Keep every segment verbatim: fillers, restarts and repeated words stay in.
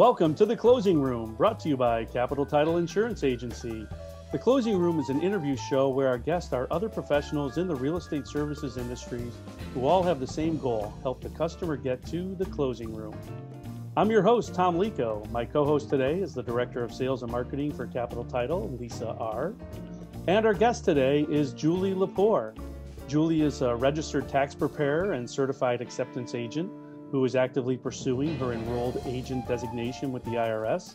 Welcome to The Closing Room, brought to you by Capital Title Insurance Agency. The Closing Room is an interview show where our guests are other professionals in the real estate services industries who all have the same goal, help the customer get to the closing room. I'm your host, Tom Lico. My co-host today is the Director of Sales and Marketing for Capital Title, Lisa R. And our guest today is Julie Lepore. Julie is a registered tax preparer and certified acceptance agent who is actively pursuing her enrolled agent designation with the I R S.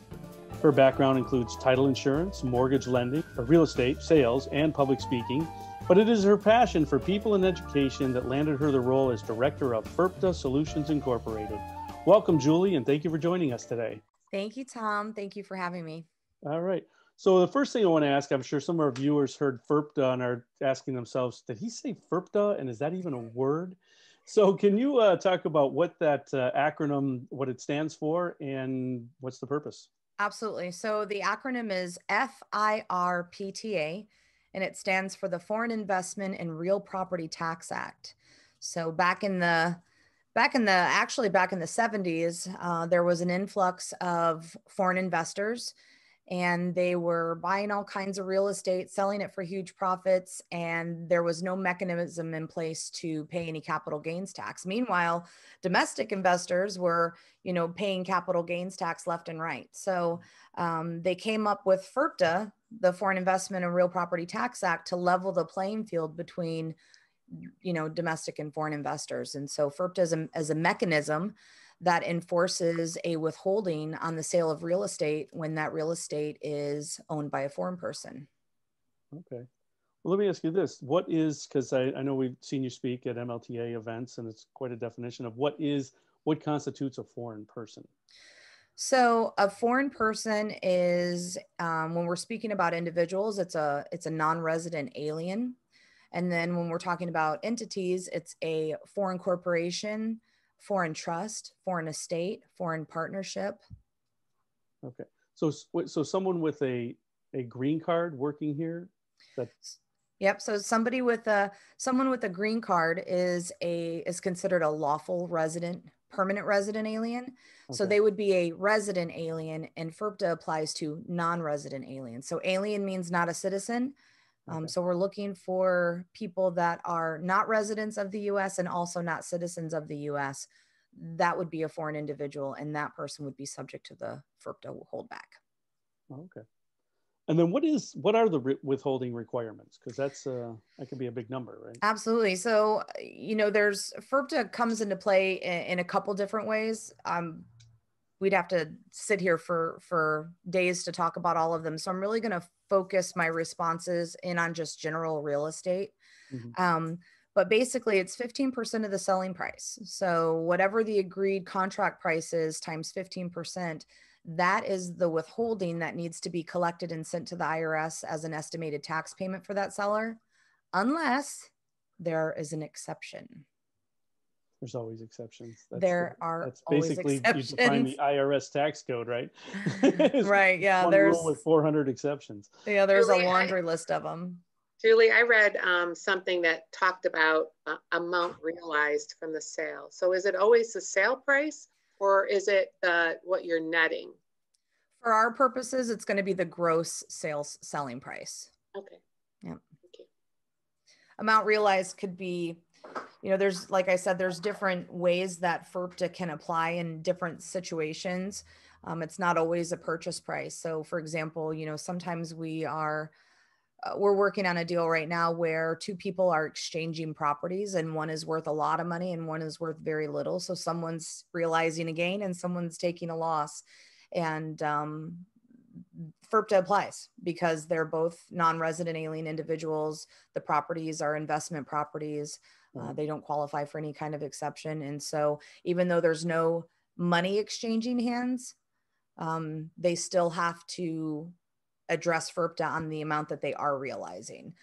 Her background includes title insurance, mortgage lending, real estate, sales, and public speaking, but it is her passion for people and education that landed her the role as Director of FIRPTA Solutions Incorporated. Welcome, Julie, and thank you for joining us today. Thank you, Tom. Thank you for having me. All right. So the first thing I want to ask, I'm sure some of our viewers heard FIRPTA and are asking themselves, did he say FIRPTA, and is that even a word? So can you uh, talk about what that uh, acronym, what it stands for, and what's the purpose? Absolutely. So the acronym is FIRPTA, and it stands for the Foreign Investment in Real Property Tax Act. So back in the, back in the, actually back in the seventies, uh, there was an influx of foreign investors, and they were buying all kinds of real estate, selling it for huge profits, and there was no mechanism in place to pay any capital gains tax. Meanwhile, domestic investors were, you know, paying capital gains tax left and right. So um, they came up with FIRPTA, the Foreign Investment in Real Property Tax Act, to level the playing field between, you know, domestic and foreign investors. And so FIRPTA is a, is a mechanism that enforces a withholding on the sale of real estate when that real estate is owned by a foreign person. Okay. Well, let me ask you this. What is, because I, I know we've seen you speak at M L T A events, and it's quite a definition of what is, what constitutes a foreign person? So a foreign person is, um, when we're speaking about individuals, it's a, it's a non-resident alien. And then when we're talking about entities, it's a foreign corporation, foreign trust, foreign estate, foreign partnership. Okay. So, so someone with a, a green card working here? That's... Yep. So somebody with a, someone with a green card is a, is considered a lawful resident, permanent resident alien. Okay. So they would be a resident alien, and FIRPTA applies to non-resident aliens. So alien means not a citizen. Um, okay. So we're looking for people that are not residents of the U S and also not citizens of the U S. That would be a foreign individual, and that person would be subject to the FIRPTA holdback. Okay. And then what is, what are the re- withholding requirements? Because that's uh, that could be a big number, right? Absolutely. So, you know, there's, FIRPTA comes into play in, in a couple different ways. Um, we'd have to sit here for, for days to talk about all of them. So I'm really going to focus my responses in on just general real estate. Mm-hmm. Um, but basically it's fifteen percent of the selling price. So whatever the agreed contract price is times fifteen percent, that is the withholding that needs to be collected and sent to the I R S as an estimated tax payment for that seller, unless there is an exception. There's always exceptions. That's there the, are that's basically always exceptions. You define the I R S tax code, right? Right. Yeah. One there's with four hundred exceptions. Yeah. There's Julie, a laundry I, list of them. Julie, I read um, something that talked about uh, amount realized from the sale. So is it always the sale price, or is it uh, what you're netting? For our purposes, it's going to be the gross sales selling price. Okay. Yeah. Okay. Amount realized could be, you know, there's, like I said, there's different ways that FIRPTA can apply in different situations. Um, it's not always a purchase price. So for example, you know, sometimes we are, uh, we're working on a deal right now where two people are exchanging properties, and one is worth a lot of money and one is worth very little. So someone's realizing a gain and someone's taking a loss, and um, FIRPTA applies because they're both non-resident alien individuals. The properties are investment properties. Uh, they don't qualify for any kind of exception. And so even though there's no money exchanging hands, um, they still have to address FIRPTA on the amount that they are realizing.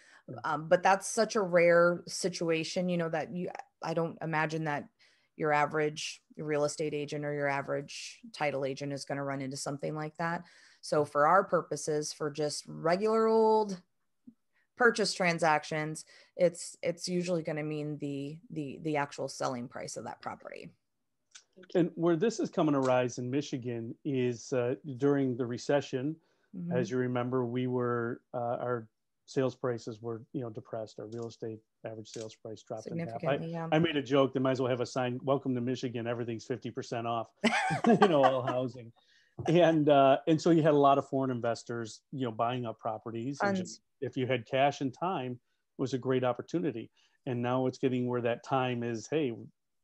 Um, but that's such a rare situation, you know, that you, I don't imagine that your average real estate agent or your average title agent is going to run into something like that. So for our purposes, for just regular old purchase transactions, it's it's usually going to mean the the the actual selling price of that property. And where this is coming to rise in Michigan is uh, during the recession, mm-hmm. as you remember, we were, uh, our sales prices were, you know, depressed. Our real estate average sales price dropped in half. I, yeah. I made a joke that might as well have a sign, welcome to Michigan, everything's fifty percent off, you know, all housing. And uh, and so you had a lot of foreign investors, you know, buying up properties. And just, if you had cash and time, it was a great opportunity. And now it's getting where that time is, hey,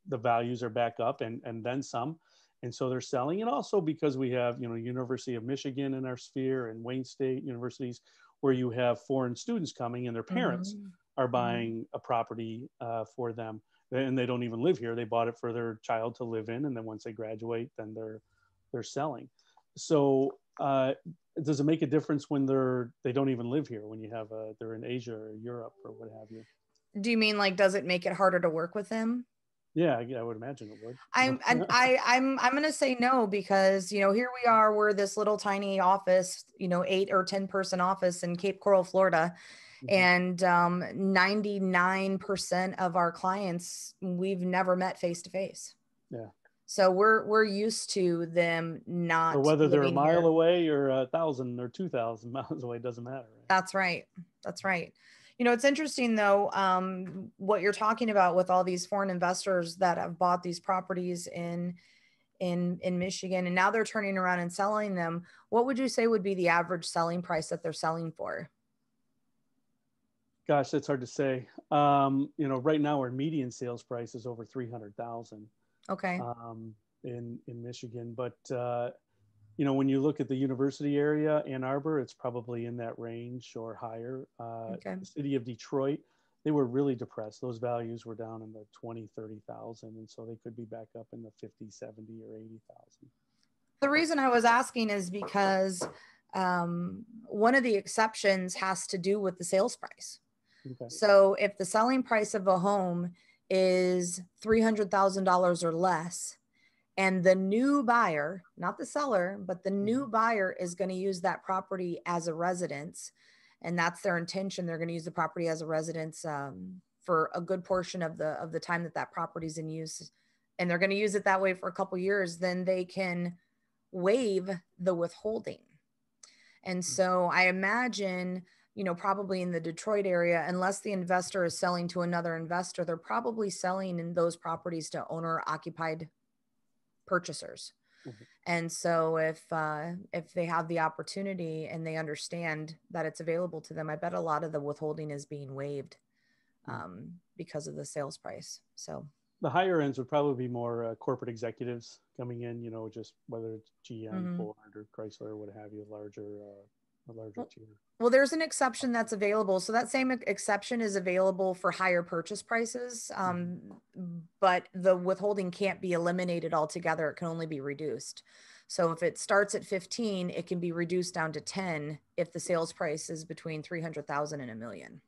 the values are back up and, and then some. And so they're selling. And also because we have, you know, University of Michigan in our sphere and Wayne State universities where you have foreign students coming and their parents mm-hmm. are buying mm-hmm. a property uh, for them. And they don't even live here. They bought it for their child to live in. And then once they graduate, then they're they're selling. So uh, does it make a difference when they're, they don't even live here, when you have a, they're in Asia or Europe or what have you? Do you mean like, does it make it harder to work with them? Yeah, I would imagine it would. I'm, I, I, I'm, I'm going to say no, because, you know, here we are, we're this little tiny office, you know, eight or ten person office in Cape Coral, Florida. Mm-hmm. And um, ninety-nine percent of our clients, we've never met face to face. Yeah. So we're, we're used to them not. Or whether they're a mile here. away or a thousand or two thousand miles away, doesn't matter. Right? That's right. That's right. You know, it's interesting though, um, what you're talking about with all these foreign investors that have bought these properties in, in, in Michigan, and now they're turning around and selling them. What would you say would be the average selling price that they're selling for? Gosh, that's hard to say. Um, you know, right now our median sales price is over three hundred thousand dollars. Okay. Um, in, in Michigan, but, uh, you know, when you look at the university area, Ann Arbor, it's probably in that range or higher. Uh, okay. The city of Detroit, they were really depressed. Those values were down in the twenty, thirty thousand. And so they could be back up in the fifty, seventy or eighty thousand. The reason I was asking is because um, one of the exceptions has to do with the sales price. Okay. So if the selling price of a home is three hundred thousand dollars or less, and the new buyer, not the seller, but the new buyer is going to use that property as a residence. And that's their intention. They're going to use the property as a residence um, for a good portion of the of the time that that property is in use. And they're going to use it that way for a couple of years. Then they can waive the withholding. And so I imagine, you know, probably in the Detroit area, unless the investor is selling to another investor, they're probably selling in those properties to owner-occupied purchasers. Mm-hmm. And so if uh, if they have the opportunity and they understand that it's available to them, I bet a lot of the withholding is being waived um, because of the sales price. So the higher ends would probably be more uh, corporate executives coming in, you know, just whether it's G M, mm-hmm. Ford or Chrysler, what have you, larger, uh, a larger tier. Well, there's an exception that's available. So that same exception is available for higher purchase prices, um, but the withholding can't be eliminated altogether. It can only be reduced. So if it starts at fifteen, it can be reduced down to ten if the sales price is between three hundred thousand and a million.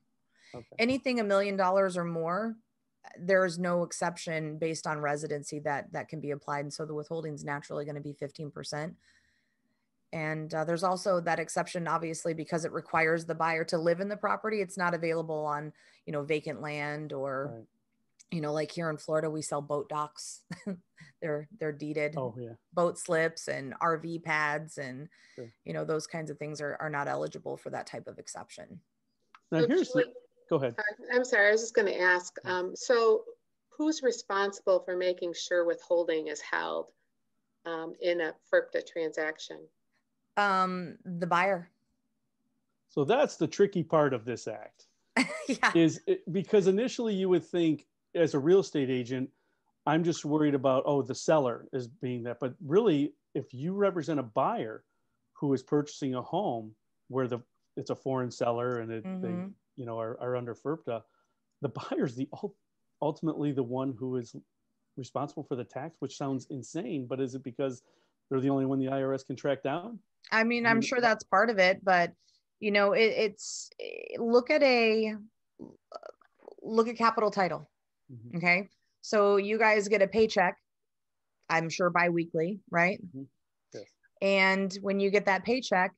Okay. Anything a million dollars or more, there is no exception based on residency that that can be applied. And so the withholding is naturally going to be fifteen percent. And uh, there's also that exception, obviously, because it requires the buyer to live in the property. It's not available on, you know, vacant land or, right. you know, like here in Florida, we sell boat docks. they're they're deeded. Oh, yeah. Boat slips and R V pads and, sure. you know, those kinds of things are, are not eligible for that type of exception. Now, so here's Julie, the, go ahead. I'm sorry. I was just going to ask. Um, so who's responsible for making sure withholding is held um, in a FIRPTA transaction? Um, the buyer. So that's the tricky part of this act. yeah. Is it, because initially you would think as a real estate agent, I'm just worried about, oh, the seller is being that. But really, if you represent a buyer who is purchasing a home where the it's a foreign seller and it, mm-hmm. they you know are, are under FIRPTA, the buyer's the ultimately the one who is responsible for the tax, which sounds insane, but is it because they're the only one the I R S can track down? I mean, I'm sure that's part of it, but you know, it, it's look at a look at Capital Title. Mm-hmm. Okay, so you guys get a paycheck, I'm sure biweekly, right? Mm-hmm. Yes. And when you get that paycheck,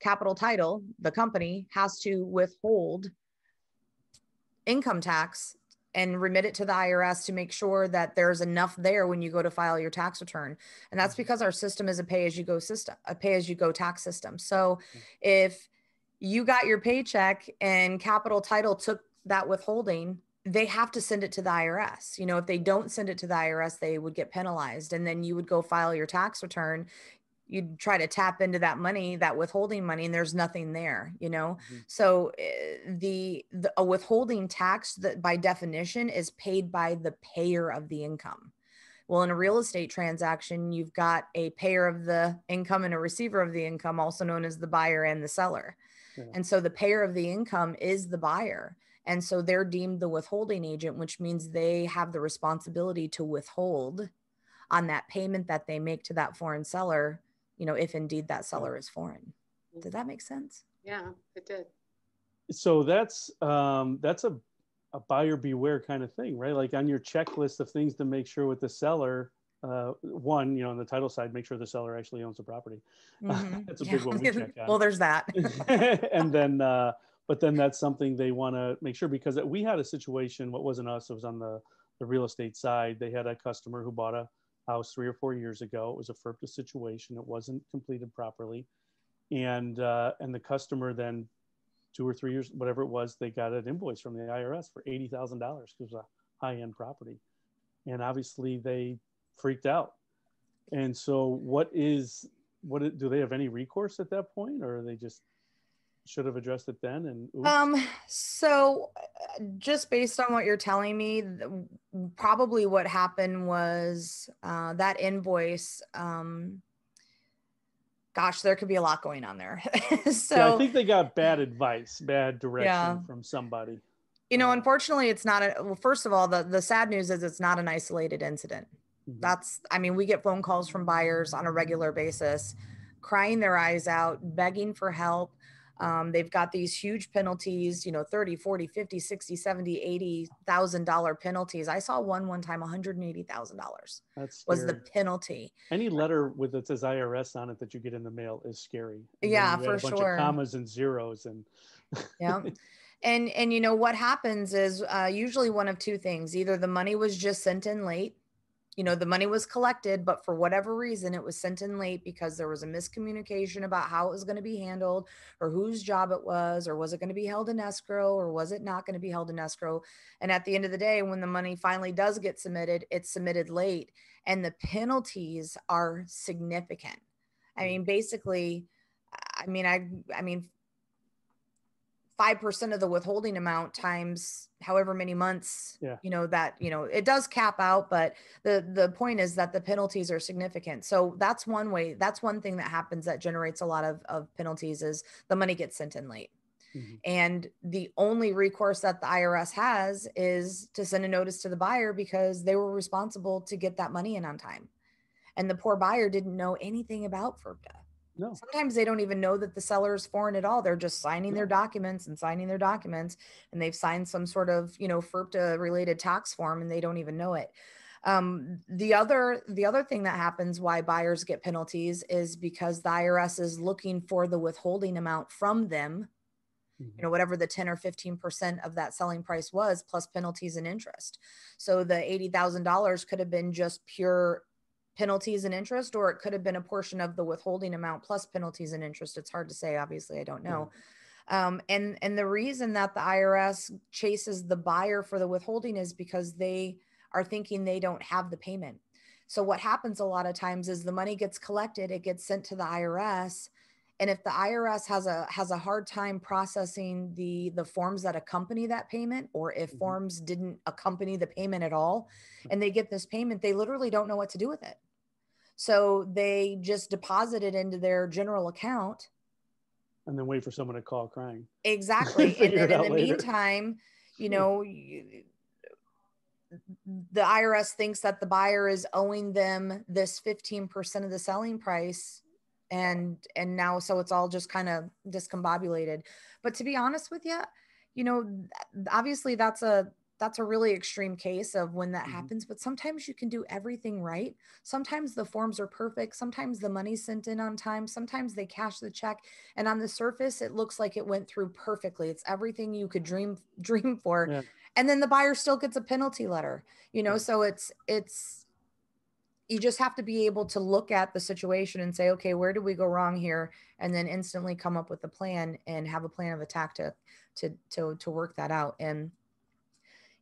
Capital Title, the company, has to withhold income tax and remit it to the I R S to make sure that there's enough there when you go to file your tax return. And that's because our system is a pay-as-you-go system, a pay-as-you-go tax system. So if you got your paycheck and Capital Title took that withholding, they have to send it to the I R S. You know, if they don't send it to the I R S, they would get penalized. And then you would go file your tax return. You'd try to tap into that money, that withholding money, and there's nothing there, you know? Mm-hmm. So the, the a withholding tax that by definition is paid by the payer of the income. Well, in a real estate transaction, you've got a payer of the income and a receiver of the income, also known as the buyer and the seller. Mm-hmm. And so the payer of the income is the buyer. And so they're deemed the withholding agent, which means they have the responsibility to withhold on that payment that they make to that foreign seller, you know, if indeed that seller is foreign. Did that make sense? Yeah, it did. So that's, um, that's a, a buyer beware kind of thing, right? Like on your checklist of things to make sure with the seller, uh, one, you know, on the title side, make sure the seller actually owns the property. Mm-hmm. That's a yeah. big one we check on. Well, there's that. And then, uh, but then that's something they want to make sure, because we had a situation, what wasn't us, it was on the, the real estate side. They had a customer who bought a house three or four years ago. It was a FIRPTA situation. It wasn't completed properly. And, uh, and the customer then two or three years, whatever it was, they got an invoice from the I R S for eighty thousand dollars because it was a high-end property. And obviously they freaked out. And so what is, what do they have any recourse at that point? Or are they just should have addressed it then? And oops. um, so just based on what you're telling me, probably what happened was uh, that invoice. Um, gosh, there could be a lot going on there. So yeah, I think they got bad advice, bad direction yeah. from somebody. You know, unfortunately, it's not. A, well, first of all, the the sad news is it's not an isolated incident. Mm-hmm. That's, I mean, we get phone calls from buyers on a regular basis, crying their eyes out, begging for help. Um, they've got these huge penalties, you know, thirty, forty, fifty, sixty, seventy, eighty thousand dollars penalties. I saw one one time, one hundred eighty thousand dollars was the penalty. Any letter with that says I R S on it that you get in the mail is scary. And yeah, for sure. A bunch of commas and zeros and yeah. And, and you know, what happens is uh, usually one of two things. Either the money was just sent in late. You know, the money was collected, but for whatever reason, it was sent in late because there was a miscommunication about how it was going to be handled or whose job it was, or was it going to be held in escrow or was it not going to be held in escrow? And at the end of the day, when the money finally does get submitted, it's submitted late and the penalties are significant. I mean, basically, I mean, I, I mean, five percent of the withholding amount times however many months, yeah. you know, that, you know, it does cap out, but the, the point is that the penalties are significant. So that's one way, that's one thing that happens that generates a lot of, of penalties is the money gets sent in late. Mm-hmm. And the only recourse that the I R S has is to send a notice to the buyer because they were responsible to get that money in on time. And the poor buyer didn't know anything about FIRPTA. No. Sometimes they don't even know that the seller is foreign at all. They're just signing their documents and signing their documents, and they've signed some sort of, you know, FIRPTA-related tax form, and they don't even know it. Um, the other the other thing that happens why buyers get penalties is because the I R S is looking for the withholding amount from them, mm-hmm. you know, whatever the ten or fifteen percent of that selling price was, plus penalties and interest. So the eighty thousand dollars could have been just pure penalties and interest, or it could have been a portion of the withholding amount plus penalties and interest. It's hard to say, obviously, I don't know. Yeah. Um, and, and the reason that the I R S chases the buyer for the withholding is because they are thinking they don't have the payment. So what happens a lot of times is the money gets collected, it gets sent to the I R S. And if the I R S has a has a hard time processing the, the forms that accompany that payment, or if mm-hmm. forms didn't accompany the payment at all, and they get this payment, they literally don't know what to do with it. So they just deposit it into their general account. And then wait for someone to call crying. Exactly. And then in the later. meantime, you know, you, the I R S thinks that the buyer is owing them this fifteen percent of the selling price. And, and now, so it's all just kind of discombobulated. But to be honest with you, you know, obviously that's a, that's a really extreme case of when that mm-hmm. happens, but sometimes you can do everything right. Sometimes the forms are perfect. Sometimes the money's sent in on time. Sometimes they cash the check. And on the surface, it looks like it went through perfectly. It's everything you could dream, dream for. Yeah. And then the buyer still gets a penalty letter, you know? So it's, it's, you just have to be able to look at the situation and say, okay, where did we go wrong here? And then instantly come up with a plan and have a plan of attack to, to, to, to work that out. And,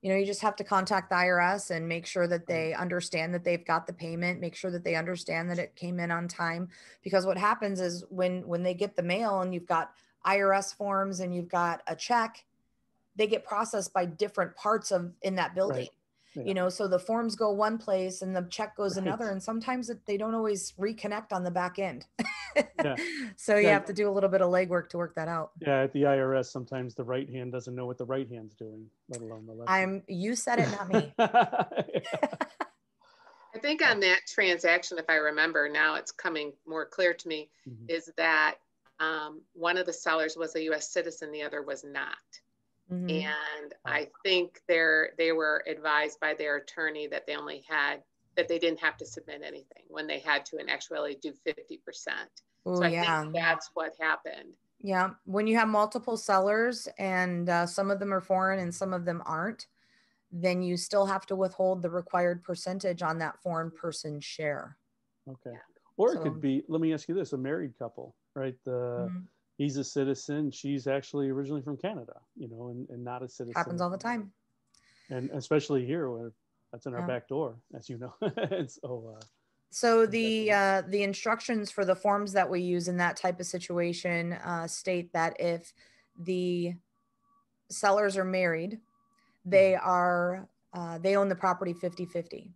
you know, you just have to contact the I R S and make sure that they understand that they've got the payment, make sure that they understand that it came in on time. Because what happens is when, when they get the mail and you've got I R S forms and you've got a check, they get processed by different parts of in that building. Right. Yeah. You know, so the forms go one place and the check goes right. another, and sometimes it, they don't always reconnect on the back end. yeah. So you yeah. have to do a little bit of legwork to work that out. Yeah, at the I R S, sometimes the right hand doesn't know what the right hand's doing, let alone the left. I'm. You said it, not me. I think on that transaction, if I remember now, it's coming more clear to me, mm-hmm. is that um, one of the sellers was a U S citizen, the other was not. Mm-hmm. And I think they're, they were advised by their attorney that they only had, that they didn't have to submit anything when they had to, and actually do fifty percent. Ooh, so I yeah. think that's what happened. Yeah. When you have multiple sellers and uh, some of them are foreign and some of them aren't, then you still have to withhold the required percentage on that foreign person's share. Okay. Yeah. Or so, it could be, let me ask you this, a married couple, right? The mm-hmm. he's a citizen. She's actually originally from Canada, you know, and, and not a citizen. Happens all the time. And especially here where that's in our yeah. back door, as you know. so uh, so the, uh, the instructions for the forms that we use in that type of situation uh, state that if the sellers are married, they are, uh, they own the property fifty fifty.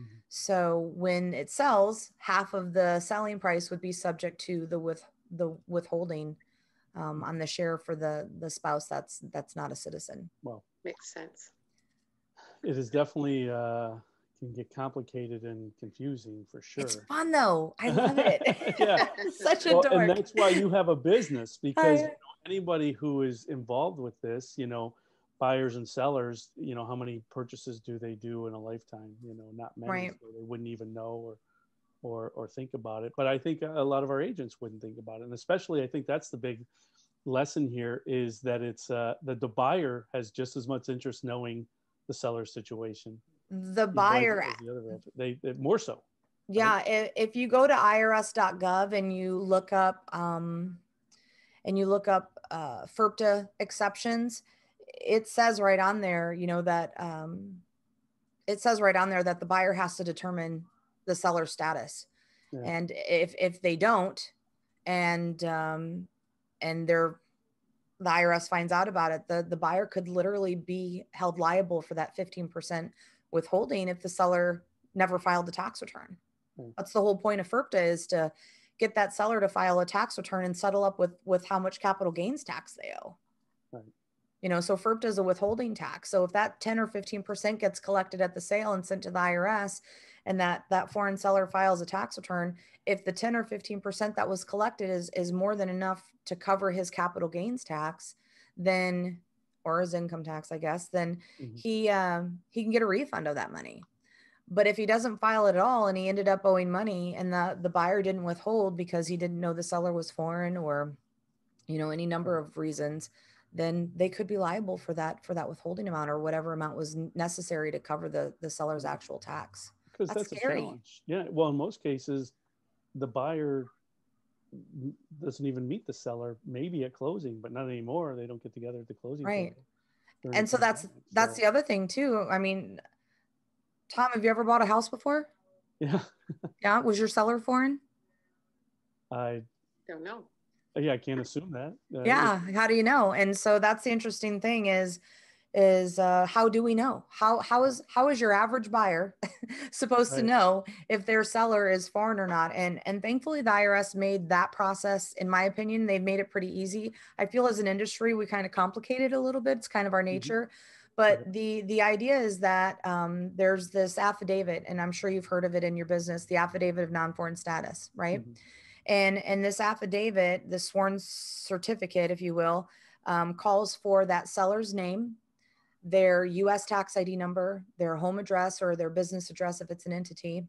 Mm-hmm. So when it sells, half of the selling price would be subject to the with the withholding um, on the share for the, the spouse that's that's not a citizen. Well, makes sense. It is definitely, uh, can get complicated and confusing for sure. It's fun though, I love it. yeah. Such a well, dork. And that's why you have a business, because you know, anybody who is involved with this, you know, buyers and sellers, you know, how many purchases do they do in a lifetime? You know, not many, right. so they wouldn't even know or Or, or think about it. But I think a lot of our agents wouldn't think about it. And especially, I think that's the big lesson here, is that it's uh, that the buyer has just as much interest knowing the seller's situation. The buyer. The they, they more so. Yeah. Right? If, if you go to I R S dot gov and you look up um, and you look up uh, FIRPTA exceptions, it says right on there, you know, that um, it says right on there that the buyer has to determine the seller status. Yeah. And if, if they don't, and, um, and they're, the I R S finds out about it, the, the buyer could literally be held liable for that fifteen percent withholding if the seller never filed the tax return. Hmm. That's the whole point of FIRPTA, is to get that seller to file a tax return and settle up with, with how much capital gains tax they owe. Right. You know, so FIRPTA is a withholding tax. So if that ten or fifteen percent gets collected at the sale and sent to the I R S, and that, that foreign seller files a tax return, if the ten or fifteen percent that was collected is, is more than enough to cover his capital gains tax, then, or his income tax, I guess, then mm-hmm. he, um, he can get a refund of that money. But if he doesn't file it at all and he ended up owing money, and the, the buyer didn't withhold because he didn't know the seller was foreign, or, you know, any number of reasons, then they could be liable for that, for that withholding amount, or whatever amount was necessary to cover the, the seller's actual tax. Because that's, that's a challenge. Yeah. Well, in most cases, the buyer doesn't even meet the seller, maybe at closing, but not anymore. They don't get together at the closing. Right. And so that's, that's the other thing too. I mean, Tom, have you ever bought a house before? Yeah. yeah. Was your seller foreign? I don't know. Yeah. I can't assume that. Uh, yeah. How do you know? And so that's the interesting thing is, is uh, how do we know? How, how is, how is your average buyer supposed right. to know if their seller is foreign or not? And, and thankfully the I R S made that process, in my opinion, they've made it pretty easy. I feel as an industry, we kind of complicate it a little bit. It's kind of our nature, mm-hmm. but right. the, the idea is that um, there's this affidavit, and I'm sure you've heard of it in your business, the affidavit of non-foreign status, right? Mm-hmm. And, and this affidavit, the sworn certificate, if you will, um, calls for that seller's name, their U S tax I D number, their home address or their business address if it's an entity,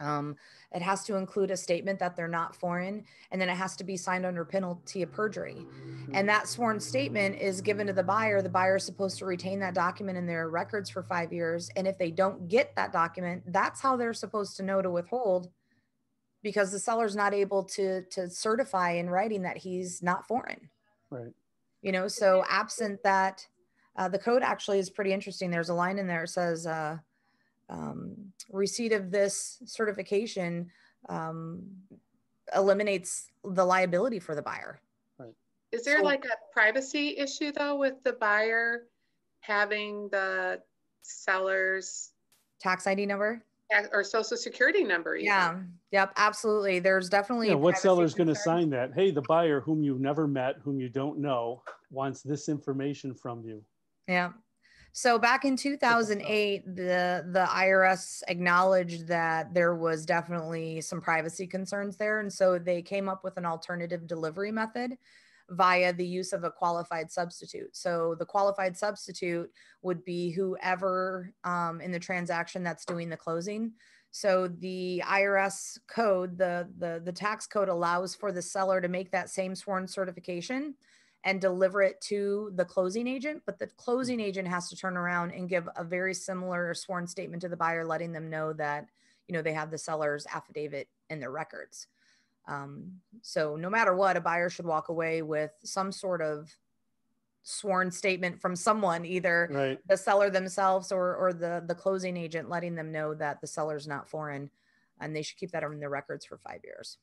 Um, it has to include a statement that they're not foreign, and then it has to be signed under penalty of perjury. And that sworn statement is given to the buyer. The buyer is supposed to retain that document in their records for five years. And if they don't get that document, that's how they're supposed to know to withhold, because the seller's not able to, to certify in writing that he's not foreign. Right. You know, so absent that, uh, the code actually is pretty interesting. There's a line in there that says, uh, Um, receipt of this certification um, eliminates the liability for the buyer. Right. Is there so, like a privacy issue though with the buyer having the seller's tax I D number or social security number? Even? Yeah. Yep. Absolutely. There's definitely. Yeah, what seller's going to sign that? Hey, the buyer whom you've never met, whom you don't know, wants this information from you. Yeah. So back in two thousand eight, the, the I R S acknowledged that there was definitely some privacy concerns there. And so they came up with an alternative delivery method via the use of a qualified substitute. So the qualified substitute would be whoever um, in the transaction that's doing the closing. So the I R S code, the, the, the tax code allows for the seller to make that same sworn certification and deliver it to the closing agent, but the closing agent has to turn around and give a very similar sworn statement to the buyer, letting them know that, you know, they have the seller's affidavit in their records. Um, so no matter what, a buyer should walk away with some sort of sworn statement from someone, either right. the seller themselves or, or the, the closing agent, letting them know that the seller's not foreign, and they should keep that in their records for five years.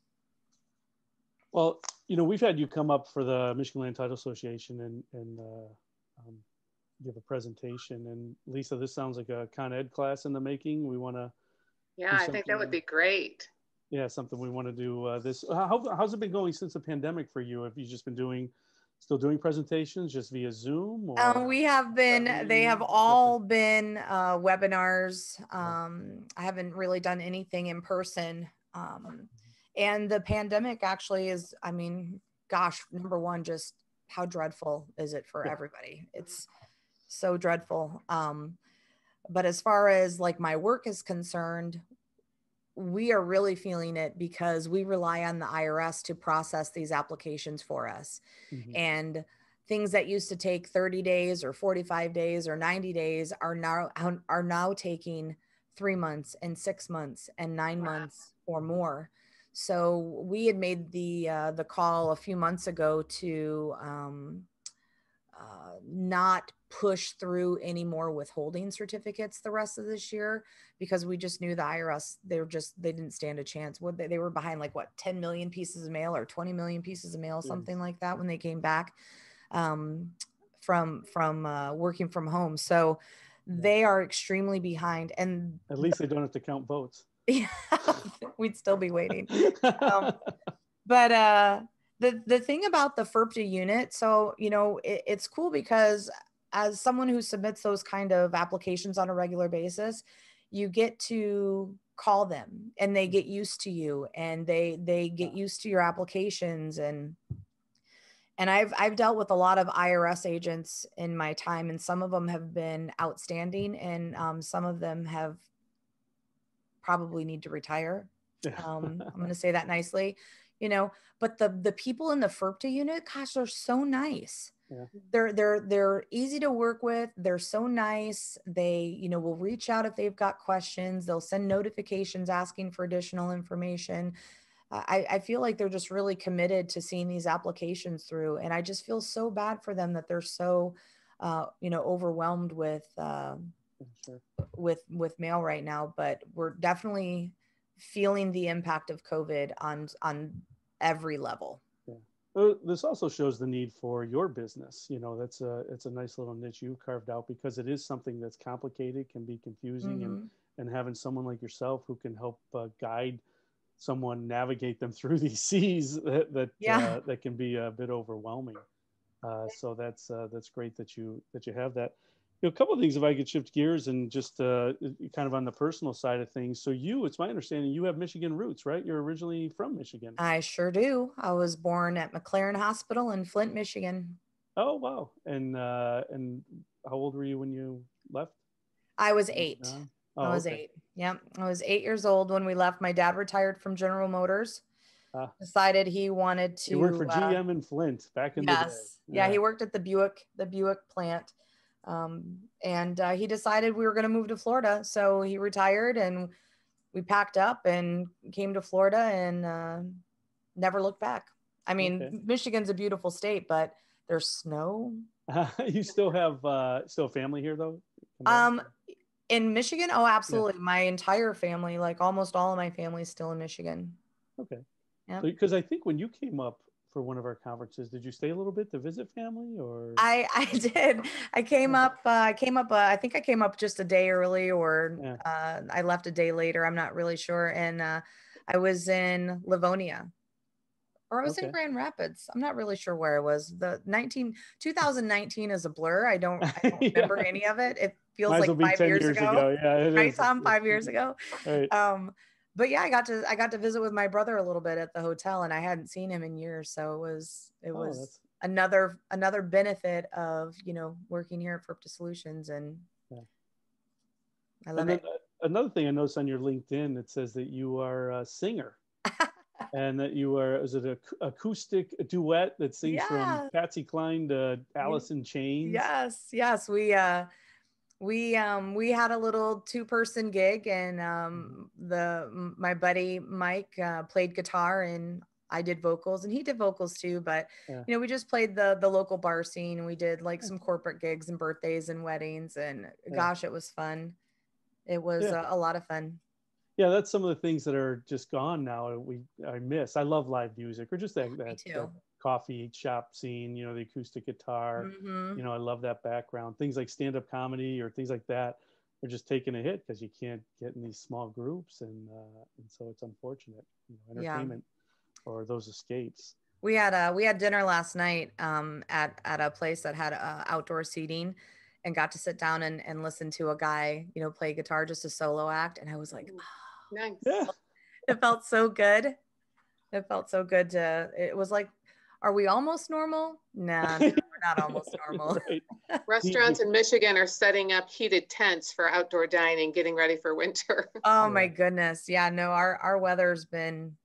Well, you know, we've had you come up for the Michigan Land Title Association and, and uh, um, give a presentation. And Lisa, this sounds like a Con Ed class in the making. We want to. Yeah, I think that would be great. Yeah, something we want to do uh, this. How, how's it been going since the pandemic for you? Have you just been doing, still doing presentations just via Zoom? Or um, we have been, they have all been uh, webinars. Um, I haven't really done anything in person. Um, And the pandemic actually is, I mean, gosh, number one, just how dreadful is it for everybody? It's so dreadful. Um, but as far as like my work is concerned, we are really feeling it because we rely on the I R S to process these applications for us. Mm-hmm. And things that used to take thirty days or forty-five days or ninety days are now, are now taking three months and six months and nine wow. months or more. So we had made the uh, the call a few months ago to um, uh, not push through any more withholding certificates the rest of this year, because we just knew the I R S, they were just, they didn't stand a chance. What, they were behind like what, ten million pieces of mail or twenty million pieces of mail, something mm. like that when they came back um, from, from uh, working from home. So they are extremely behind. And at least they don't have to count votes. Yeah, we'd still be waiting. Um, but uh, the, the thing about the FIRPTA unit, so, you know, it, it's cool because as someone who submits those kind of applications on a regular basis, you get to call them and they get used to you and they, they get used to your applications. And, and I've, I've dealt with a lot of I R S agents in my time, and some of them have been outstanding, and um, some of them have probably need to retire. Um, I'm going to say that nicely, you know, but the, the people in the FIRPTA unit, gosh, they're so nice. Yeah. They're, they're, they're easy to work with. They're so nice. They, you know, will reach out if they've got questions. They'll send notifications asking for additional information. I, I feel like they're just really committed to seeing these applications through. And I just feel so bad for them that they're so, uh, you know, overwhelmed with, uh, Sure. with with mail right now, but we're definitely feeling the impact of COVID on on every level. Yeah. Well, this also shows the need for your business. You know, that's a it's a nice little niche you've carved out, because it is something that's complicated, can be confusing, mm-hmm. and and having someone like yourself who can help uh, guide someone, navigate them through these seas that that yeah. uh, that can be a bit overwhelming. Uh, so that's uh, that's great that you that you have that. You know, a couple of things, if I could shift gears and just uh, kind of on the personal side of things. So you, it's my understanding, you have Michigan roots, right? You're originally from Michigan. I sure do. I was born at McLaren Hospital in Flint, Michigan. Oh, wow. And uh, and how old were you when you left? I was eight. Uh, oh, I was okay. eight. Yep. I was eight years old when we left. My dad retired from General Motors. Uh, decided he wanted to. He worked for uh, G M in Flint back in yes. the day. Yeah. yeah, he worked at the Buick, the Buick plant. Um, and uh, he decided we were going to move to Florida. So he retired and we packed up and came to Florida and uh, never looked back. I mean, okay. Michigan's a beautiful state, but there's snow. You still have uh, still family here though? Um, in Michigan? Oh, absolutely. Yeah. My entire family, like almost all of my family is still in Michigan. Okay. Yep. So, because I think when you came up for one of our conferences, did you stay a little bit to visit family or? I, I did. I came yeah. up, uh, I came up, uh, I think I came up just a day early or yeah. uh, I left a day later. I'm not really sure. And uh, I was in Livonia or I was okay. in Grand Rapids. I'm not really sure where I was. The nineteen, twenty nineteen is a blur. I don't, I don't yeah. remember any of it. It feels Might like five years, years ago. ago. Yeah, I saw him five years ago. Right. Um, But yeah, I got to I got to visit with my brother a little bit at the hotel, and I hadn't seen him in years, so it was it oh, was that's... another another benefit of you know working here at FIRPTA Solutions, and yeah. I love and it. Then, uh, another thing I noticed on your LinkedIn, it says that you are a singer, and that you are is it an acoustic duet that sings yeah. from Patsy Cline to Alice in Chains? Yes, yes, we. Uh, We um we had a little two-person gig, and um the my buddy Mike uh, played guitar and I did vocals, and he did vocals too. But yeah. you know we just played the the local bar scene, and we did like some corporate gigs and birthdays and weddings, and yeah. gosh, it was fun. It was yeah. a, a lot of fun. Yeah, that's some of the things that are just gone now. We I miss. I love live music, or just that. Me too. that coffee shop scene, you know, the acoustic guitar, mm-hmm. you know, I love that background. Things like stand-up comedy or things like that are just taking a hit because you can't get in these small groups. And, uh, and so it's unfortunate, you know, entertainment yeah. or those escapes. We had a, we had dinner last night um, at, at a place that had uh, outdoor seating, and got to sit down and, and listen to a guy, you know, play guitar, just a solo act. And I was like, oh, nice. Yeah. It felt so good. It felt so good to, it was like, are we almost normal? Nah, no, we're not almost normal. Right. Restaurants in Michigan are setting up heated tents for outdoor dining, getting ready for winter. Oh yeah. my goodness. Yeah, no, our, our weather's been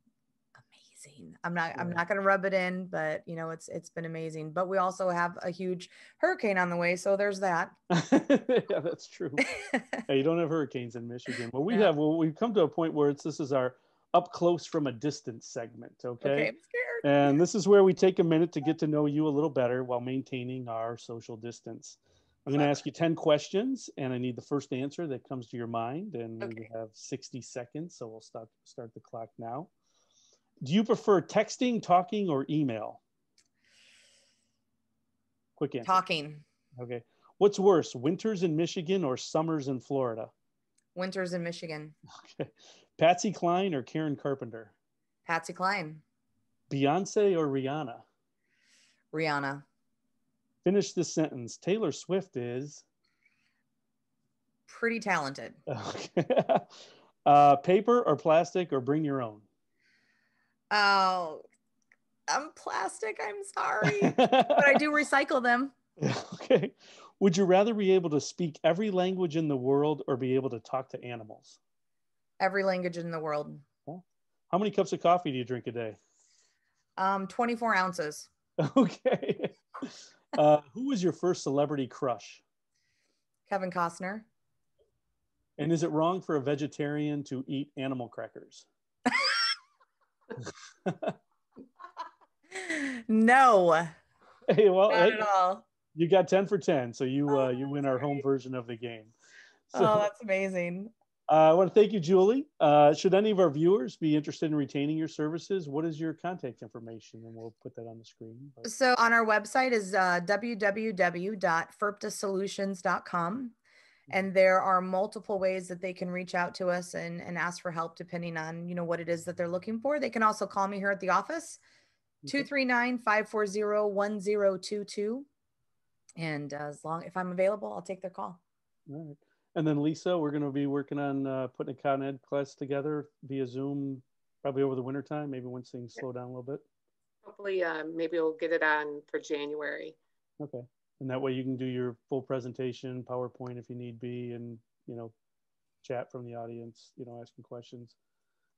amazing. I'm not, yeah. I'm not going to rub it in, but you know, it's, it's been amazing, but we also have a huge hurricane on the way. So there's that. Yeah, that's true. Yeah, you don't have hurricanes in Michigan, but we yeah. have, well, we've come to a point where it's, this is our up close from a distance segment. Okay. Okay, I'm scared. And this is where we take a minute to get to know you a little better while maintaining our social distance. I'm going to ask you ten questions, and I need the first answer that comes to your mind. And okay. we have sixty seconds, so we'll stop, start the clock now. Do you prefer texting, talking, or email? Quick answer. Talking. Okay. What's worse, winters in Michigan or summers in Florida? Winters in Michigan. Okay. Patsy Cline or Karen Carpenter? Patsy Cline. Beyonce or Rihanna? Rihanna. Finish this sentence. Taylor Swift is? Pretty talented. Okay. Uh, paper or plastic or bring your own? Oh, I'm plastic. I'm sorry. But I do recycle them. Okay. Would you rather be able to speak every language in the world or be able to talk to animals? Every language in the world. How many cups of coffee do you drink a day? Um, twenty-four ounces. Okay. Uh, who was your first celebrity crush? Kevin Costner. And is it wrong for a vegetarian to eat animal crackers? No. Hey, well, not hey, at all. You got ten for ten, so you oh, uh, you win our home version of the game. So, oh, that's amazing. Uh, I want to thank you, Julie. Uh, should any of our viewers be interested in retaining your services, what is your contact information? And we'll put that on the screen. But... So on our website is uh, w w w dot firpta solutions dot com. And there are multiple ways that they can reach out to us and, and ask for help depending on, you know, what it is that they're looking for. They can also call me here at the office, two three nine, five four zero, one zero two two. And uh, as long, if I'm available, I'll take their call. All right. And then Lisa, we're going to be working on uh, putting a Con Ed class together via Zoom, probably over the winter time, maybe once things slow down a little bit. Hopefully, uh, maybe we'll get it on for January. Okay. And that way you can do your full presentation, PowerPoint if you need be, and, you know, chat from the audience, you know, asking questions.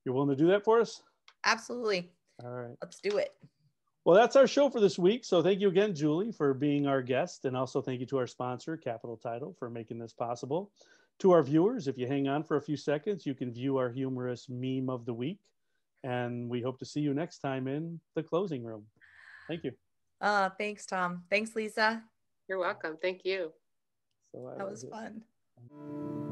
You're willing to do that for us? Absolutely. All right. Let's do it. Well, that's our show for this week. So thank you again, Julie, for being our guest. And also thank you to our sponsor, Capital Title, for making this possible. To our viewers, if you hang on for a few seconds, you can view our humorous meme of the week. And we hope to see you next time in the closing room. Thank you. Uh, thanks, Tom. Thanks, Lisa. You're welcome. Thank you. So that was fun.